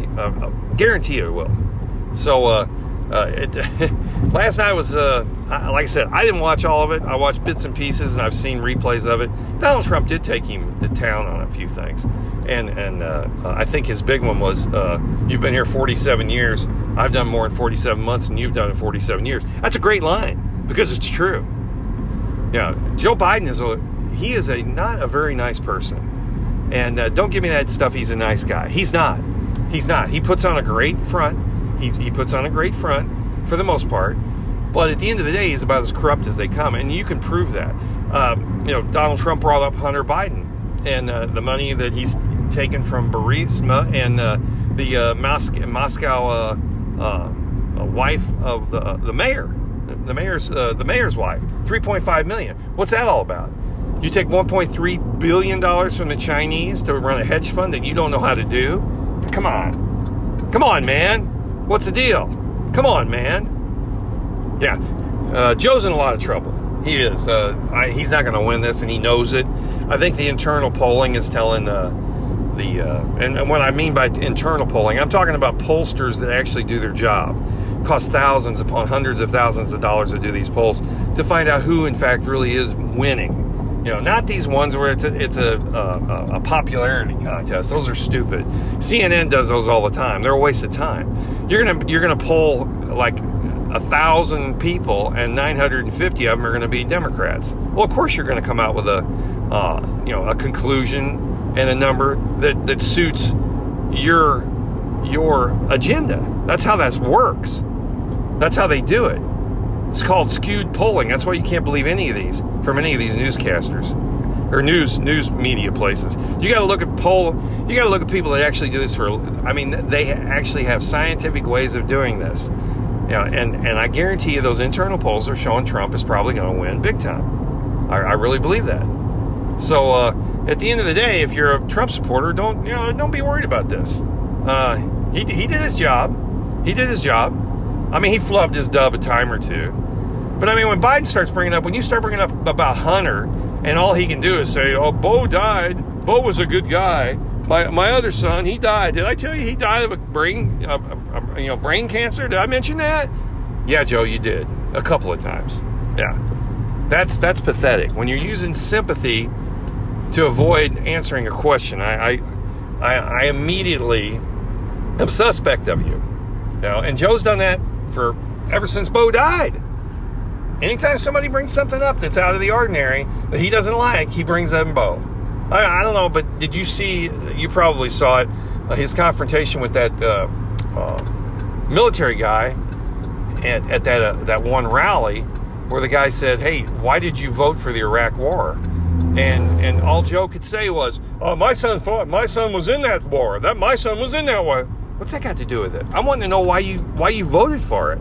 guarantee you it will. So last night was, like I said, I didn't watch all of it. I watched bits and pieces, and I've seen replays of it. Donald Trump did take him to town on a few things. And I think his big one was, you've been here 47 years. I've done more in 47 months than you've done in 47 years. That's a great line, because it's true. Yeah, Joe Biden is not a very nice person. And don't give me that stuff, he's a nice guy. He's not. He puts on a great front. He puts on a great front for the most part. But at the end of the day, he's about as corrupt as they come, and you can prove that. Donald Trump brought up Hunter Biden and the money that he's taken from Burisma and the Moscow wife of the mayor, the mayor's wife, $3.5 million. What's that all about? You take $1.3 billion from the Chinese to run a hedge fund that you don't know how to do? Come on, man. What's the deal? Come on, man. Yeah, Joe's in a lot of trouble. He is. He's not going to win this, and he knows it. I think the internal polling is telling and what I mean by internal polling, I'm talking about pollsters that actually do their job. It costs thousands upon hundreds of thousands of dollars to do these polls to find out who, in fact, really is winning. You know, not these ones where it's a popularity contest. Those are stupid. CNN does those all the time. They're a waste of time. You're gonna poll like 1,000 people, and 950 of them are going to be Democrats. Well, of course, you're going to come out with a conclusion and a number that suits your agenda. That's how that works. That's how they do it. It's called skewed polling. That's why you can't believe any of these from any of these newscasters or news media places. You got to look at poll. You got to look at people that actually do this for. I mean, they actually have scientific ways of doing this. Yeah, and I guarantee you those internal polls are showing Trump is probably going to win big time. I really believe that. So at the end of the day, if you're a Trump supporter, don't be worried about this. He did his job. He did his job. I mean, he flubbed his dub a time or two. But I mean, when Biden starts bringing up, when you start bringing up about Hunter, and all he can do is say, "Oh, Bo died. Bo was a good guy. My other son, he died. Did I tell you he died of a brain cancer? Did I mention that?" Yeah, Joe, you did a couple of times. Yeah, that's pathetic. When you're using sympathy to avoid answering a question, I immediately am suspect of you. You know, and Joe's done that for ever since Bo died. Anytime somebody brings something up that's out of the ordinary that he doesn't like, he brings up Bo. I don't know, but did you see, you probably saw it, his confrontation with that military guy at that one rally where the guy said, "Hey, why did you vote for the Iraq war?" And all Joe could say was, "Oh, my son fought, my son was in that war, that my son was in that war." What's that got to do with it? I want to know why you voted for it.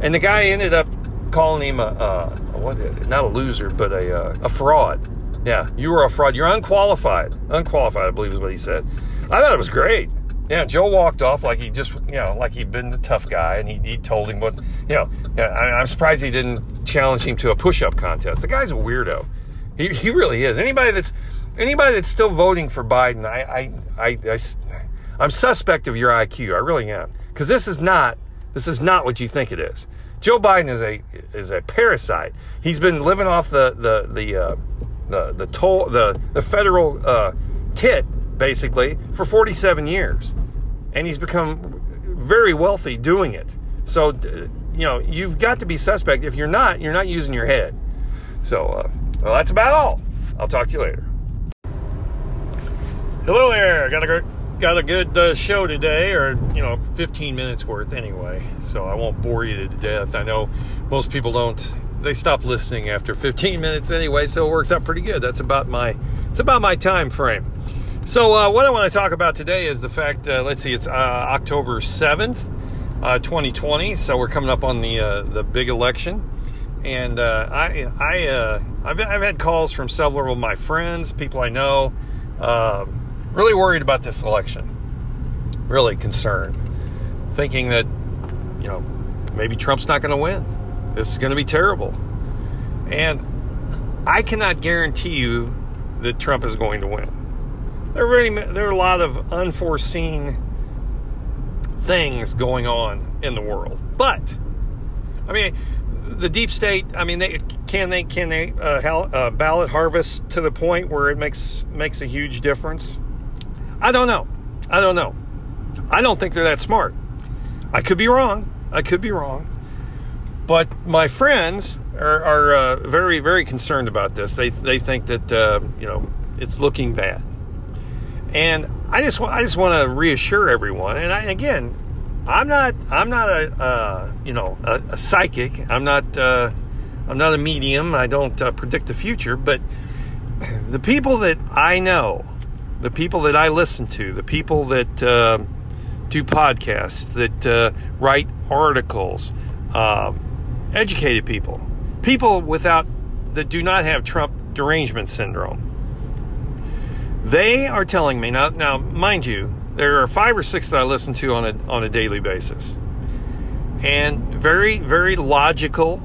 And the guy ended up calling him not a loser, but a fraud. Yeah, you were a fraud. You're unqualified. Unqualified, I believe is what he said. I thought it was great. Yeah, Joe walked off like he just, like he'd been the tough guy, and he told him what, I'm surprised he didn't challenge him to a push-up contest. The guy's a weirdo. He really is. Anybody that's still voting for Biden, I'm suspect of your IQ. I really am. Because this is not what you think it is. Joe Biden is a parasite. He's been living off the federal tit, basically, for 47 years. And he's become very wealthy doing it. So, you've got to be suspect. If you're not using your head. So, well, that's about all. I'll talk to you later. Hello there. Got a good show today, or 15 minutes worth anyway. So I won't bore you to death. I know most people don't. They stop listening after 15 minutes anyway, so it works out pretty good. That's about my time frame. So what I want to talk about today is the fact, it's October 7th, 2020, so we're coming up on the big election. And I've had calls from several of my friends, people I know, really worried about this election, really concerned, thinking that, maybe Trump's not going to win. This is going to be terrible. And I cannot guarantee you that Trump is going to win. There are a lot of unforeseen things going on in the world. But, I mean, the deep state, I mean, can they ballot harvest to the point where it makes a huge difference? I don't know. I don't think they're that smart. I could be wrong. But my friends are very, very concerned about this. They think that it's looking bad, and I just want to reassure everyone. And I'm not a psychic. I'm not a medium. I don't predict the future. But the people that I know, the people that I listen to, the people that do podcasts, that write articles. Educated people that do not have Trump derangement syndrome. They are telling me now, mind you, there are 5 or 6 that I listen to on a daily basis, and very, very logical,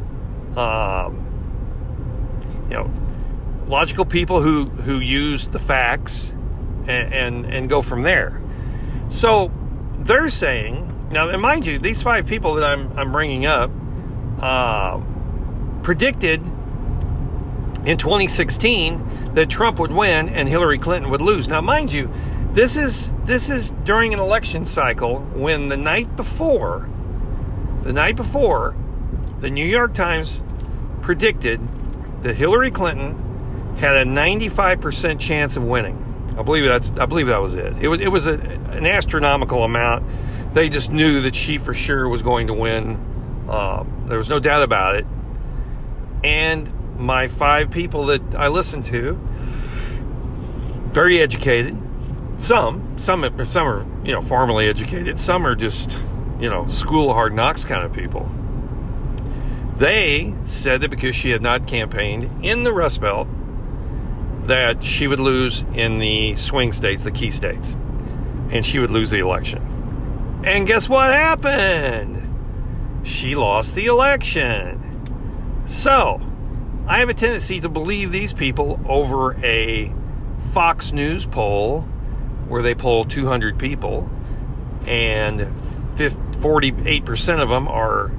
logical people who use the facts and go from there. So they're saying, now, and mind you, these five people that I'm bringing up predicted in 2016 that Trump would win and Hillary Clinton would lose. Now, mind you, this is during an election cycle when the night before, the New York Times predicted that Hillary Clinton had a 95% chance of winning. I believe that was it. It was an astronomical amount. They just knew that she for sure was going to win. There was no doubt about it. And my five people that I listened to, very educated. Some are, you know, formally educated. Some are just, you know, school of hard knocks kind of people. They said that because she had not campaigned in the Rust Belt, that she would lose in the swing states, the key states, and she would lose the election. And guess what happened? She lost the election. So, I have a tendency to believe these people over a Fox News poll where they poll 200 people and 48% of them are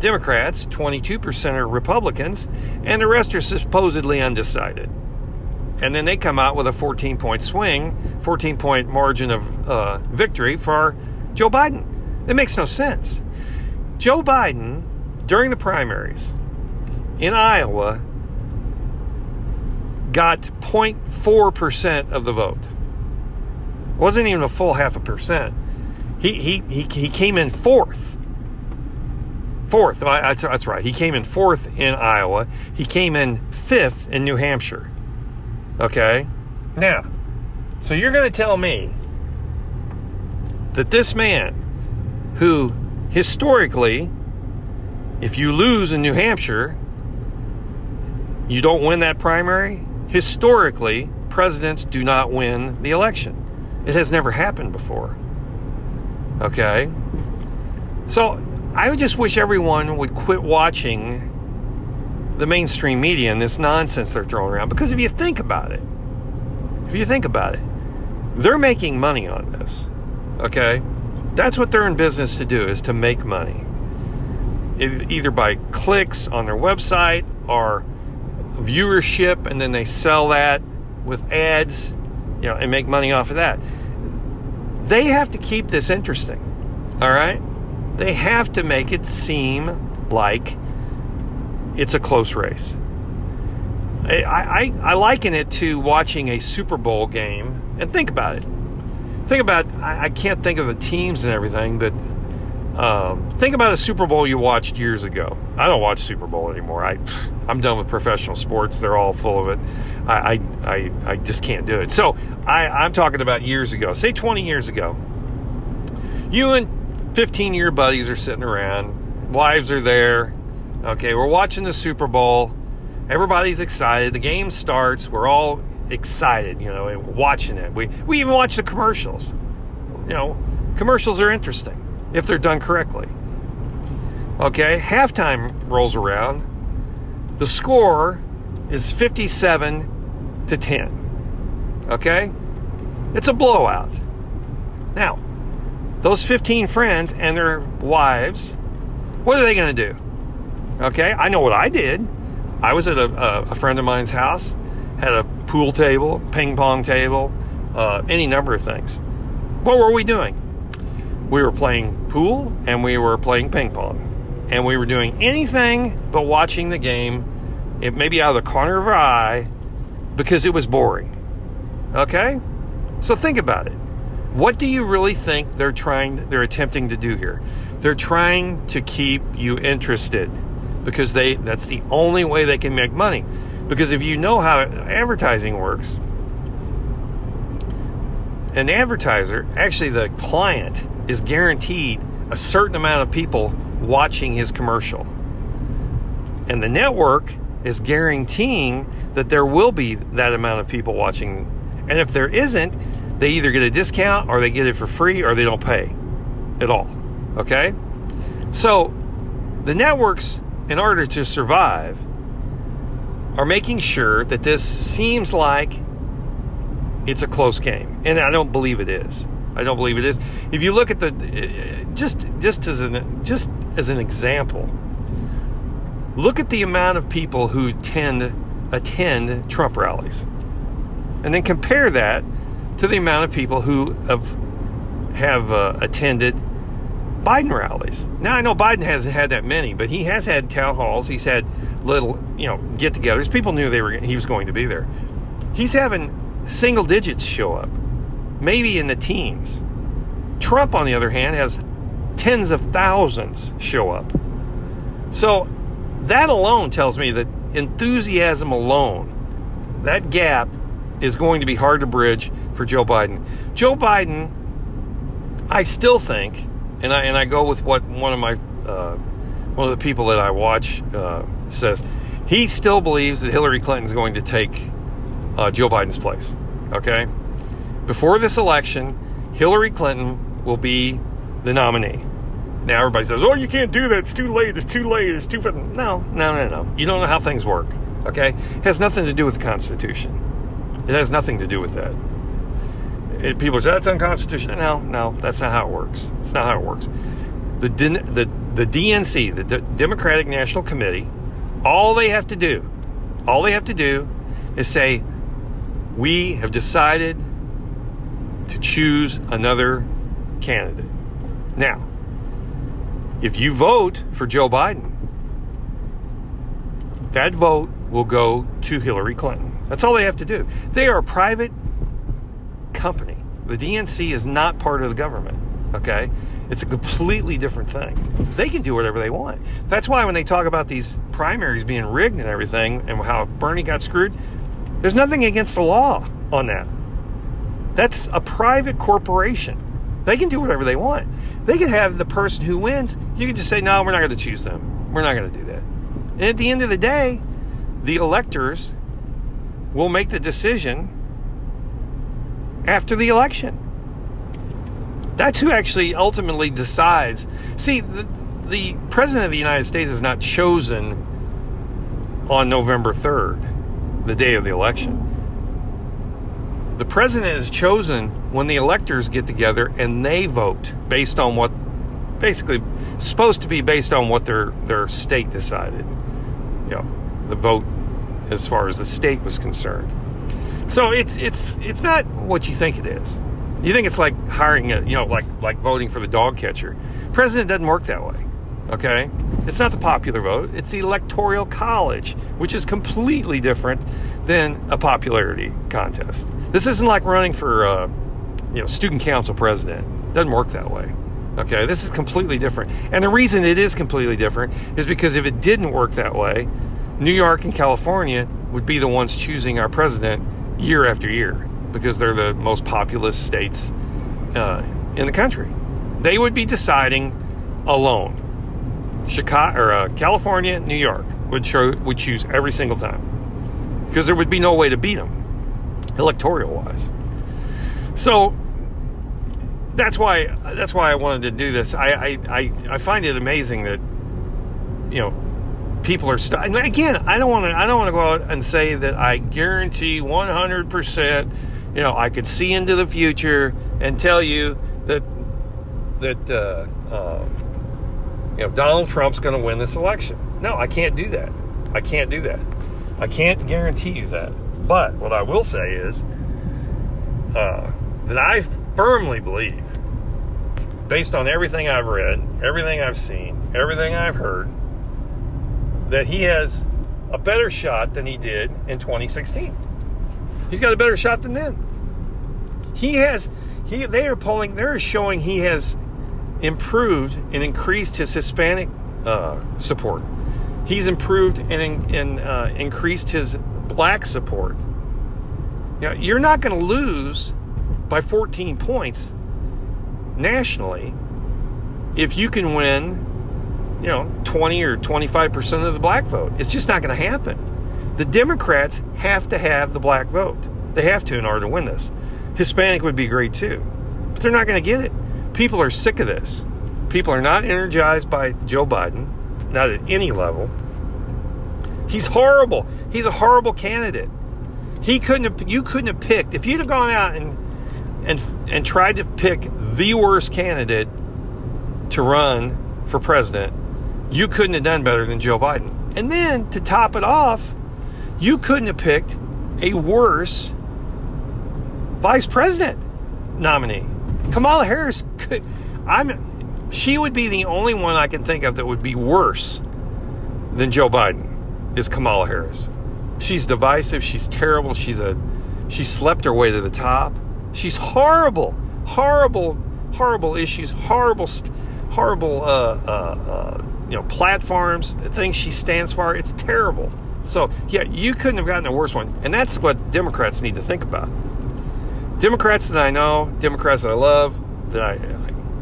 Democrats, 22% are Republicans, and the rest are supposedly undecided. And then they come out with a 14-point swing, 14-point margin of victory for Joe Biden. It makes no sense. Joe Biden, during the primaries in Iowa, got 0.4% of the vote. It wasn't even a full 0.5%. He came in fourth. That's right. He came in fourth in Iowa. He came in fifth in New Hampshire. Okay? Now, so you're going to tell me that this man who historically, if you lose in New Hampshire, you don't win that primary? Historically, presidents do not win the election. It has never happened before. Okay? So I just wish everyone would quit watching the mainstream media and this nonsense they're throwing around. Because if you think about it, they're making money on this, okay? That's what they're in business to do, is to make money. Either by clicks on their website or viewership, and then they sell that with ads, you know, and make money off of that. They have to keep this interesting, all right? They have to make it seem like it's a close race. I liken it to watching a Super Bowl game, and think about it. I can't think of the teams and everything, but think about a Super Bowl you watched years ago. I don't watch Super Bowl anymore. I'm done with professional sports. They're all full of it. I just can't do it. So I'm talking about years ago. Say 20 years ago. You and 15-year buddies are sitting around. Wives are there. Okay, we're watching the Super Bowl. Everybody's excited. The game starts. We're all excited, you know, and watching it. We even watch the commercials. You know, commercials are interesting if they're done correctly. Okay, halftime rolls around. The score is 57-10. Okay? It's a blowout. Now, those 15 friends and their wives, what are they going to do? Okay, I know what I did. I was at a friend of mine's house, had a pool table, ping pong table, any number of things. What were we doing? We were playing pool and we were playing ping pong. And we were doing anything but watching the game, it maybe out of the corner of our eye, because it was boring. Okay? So think about it. What do you really think they're attempting to do here? They're trying to keep you interested because that's the only way they can make money. Because if you know how advertising works, an advertiser, actually the client, is guaranteed a certain amount of people watching his commercial. And the network is guaranteeing that there will be that amount of people watching. And if there isn't, they either get a discount or they get it for free or they don't pay at all, okay? So the networks, in order to survive, are making sure that this seems like it's a close game. And I don't believe it is. I don't believe it is. If you look at the just as an example, look at the amount of people who attend Trump rallies, and then compare that to the amount of people who have attended Biden rallies. Now, I know Biden hasn't had that many, but he has had town halls. He's had little, get-togethers. People knew he was going to be there. He's having single digits show up, maybe in the teens. Trump, on the other hand, has tens of thousands show up. So that alone tells me that enthusiasm alone, that gap is going to be hard to bridge for Joe Biden. Joe Biden, I still think, and I go with what one of the people that I watch says, he still believes that Hillary Clinton is going to take Joe Biden's place. Okay, before this election, Hillary Clinton will be the nominee. Now everybody says, "Oh, you can't do that. It's too late. It's too late. It's too." No. You don't know how things work. Okay, it has nothing to do with the Constitution. It has nothing to do with that. People say, that's unconstitutional. No, that's not how it works. It's not how it works. The DNC, the Democratic National Committee, all they have to do is say, we have decided to choose another candidate. Now, if you vote for Joe Biden, that vote will go to Hillary Clinton. That's all they have to do. They are a private company. The DNC is not part of the government, okay? It's a completely different thing. They can do whatever they want. That's why when they talk about these primaries being rigged and everything and how Bernie got screwed, there's nothing against the law on that. That's a private corporation. They can do whatever they want. They can have the person who wins, you can just say, no, we're not going to choose them. We're not going to do that. And at the end of the day, the electors will make the decision after the election. That's who actually ultimately decides. See, the President of the United States is not chosen on November 3rd, the day of the election. The President is chosen when the electors get together and they vote based on what, basically, supposed to be based on what their state decided. The vote as far as the state was concerned. So it's not what you think it is. You think it's like hiring like voting for the dog catcher. President doesn't work that way, okay? It's not the popular vote. It's the Electoral College, which is completely different than a popularity contest. This isn't like running for student council president. Doesn't work that way, okay? This is completely different. And the reason it is completely different is because if it didn't work that way, New York and California would be the ones choosing our president year after year, because they're the most populous states in the country. They would be deciding alone. Chicago, or California, New York would choose every single time, because there would be no way to beat them, electoral wise. So that's why I wanted to do this. I find it amazing that people are stuck. Again, I don't want to go out and say that I guarantee 100%. I could see into the future and tell you that Donald Trump's going to win this election. No, I can't do that. I can't guarantee you that. But what I will say is that I firmly believe, based on everything I've read, everything I've seen, everything I've heard, that he has a better shot than he did in 2016. He's got a better shot than then. They're showing he has improved and increased his Hispanic support. He's improved and increased his black support. Now, you're not going to lose by 14 points nationally if you can win 20 or 25% of the black vote. It's just not going to happen. The Democrats have to have the black vote. They have to in order to win this. Hispanic would be great too, but they're not going to get it. People are sick of this. People are not energized by Joe Biden, not at any level. He's horrible. He's a horrible candidate. He couldn't have, you couldn't have picked, if you'd have gone out and tried to pick the worst candidate to run for president, you couldn't have done better than Joe Biden. And then to top it off, you couldn't have picked a worse vice president nominee. Kamala Harris could, she would be the only one I can think of that would be worse than Joe Biden is Kamala Harris. She's divisive. She's terrible. She slept her way to the top. She's horrible issues, horrible platforms, the things she stands for. It's terrible. So yeah, you couldn't have gotten a worse one. And that's what Democrats need to think about. Democrats that I know, Democrats that I love,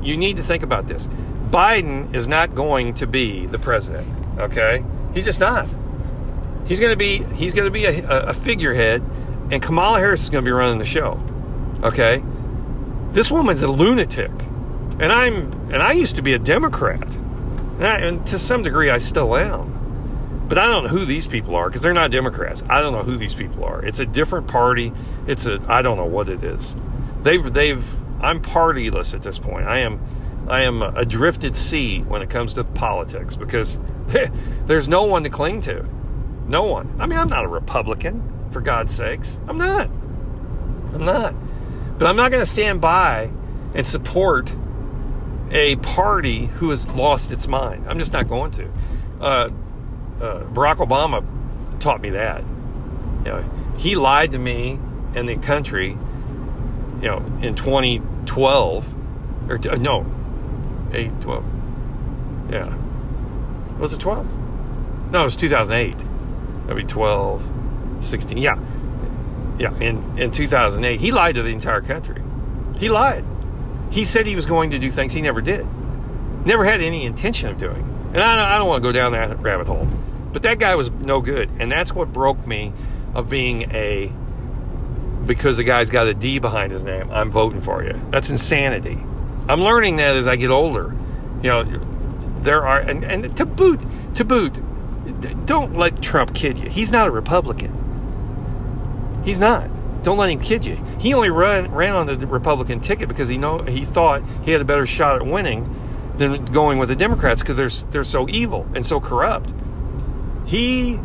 you need to think about this. Biden is not going to be the president. Okay, he's just not. He's going to be a figurehead, and Kamala Harris is going to be running the show. Okay, this woman's a lunatic, and I used to be a Democrat, and to some degree I still am, but I don't know who these people are because they're not Democrats. I don't know who these people are. It's a different party. I don't know what it is. I'm partyless at this point. I am a drifted sea when it comes to politics because there's no one to cling to, no one. I mean, I'm not a Republican, for God's sakes. I'm not. But I'm not going to stand by and support a party who has lost its mind. I'm just not going to. Barack Obama taught me that. You know, he lied to me and the country, you know, in 2012. Or no, 8, 12. Yeah. Was it 12? No, it was 2008. That'd be 12, 16. Yeah. Yeah, in 2008, he lied to the entire country. He lied. He said he was going to do things he never did. Never had any intention of doing. And I don't want to go down that rabbit hole. But that guy was no good. And that's what broke me of being because the guy's got a D behind his name, I'm voting for you. That's insanity. I'm learning that as I get older. You know, there are, and to boot, don't let Trump kid you. He's not a Republican. He's not. Don't let him kid you. He only ran on the Republican ticket because he thought he had a better shot at winning than going with the Democrats because they're so evil and so corrupt. He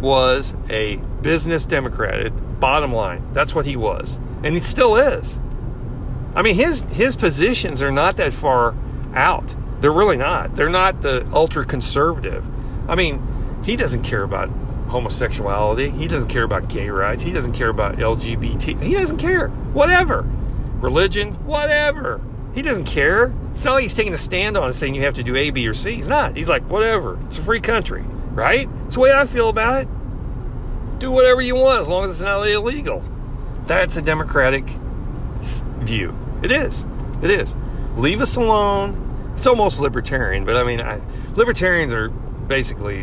was a business Democrat. Bottom line, that's what he was, and he still is. I mean, his positions are not that far out. They're really not. They're not the ultra conservative. I mean, he doesn't care about homosexuality. He doesn't care about gay rights. He doesn't care about LGBT. He doesn't care. Whatever. Religion, whatever. He doesn't care. It's not like he's taking a stand on it saying you have to do A, B, or C. He's not. He's like, whatever. It's a free country, right? It's the way I feel about it. Do whatever you want as long as it's not illegal. That's a democratic view. It is. Leave us alone. It's almost libertarian, but I mean, libertarians are basically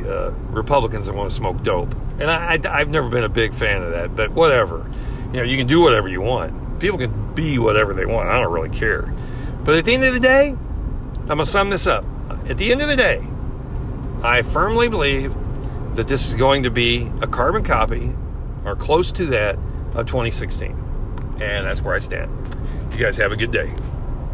Republicans that want to smoke dope, and I've never been a big fan of that, but whatever. You know, you can do whatever you want. People can be whatever they want. I don't really care. But at the end of the day, I'm gonna sum this up. At the end of the day, I firmly believe that this is going to be a carbon copy or close to that of 2016, and that's where I stand. You guys have a good day.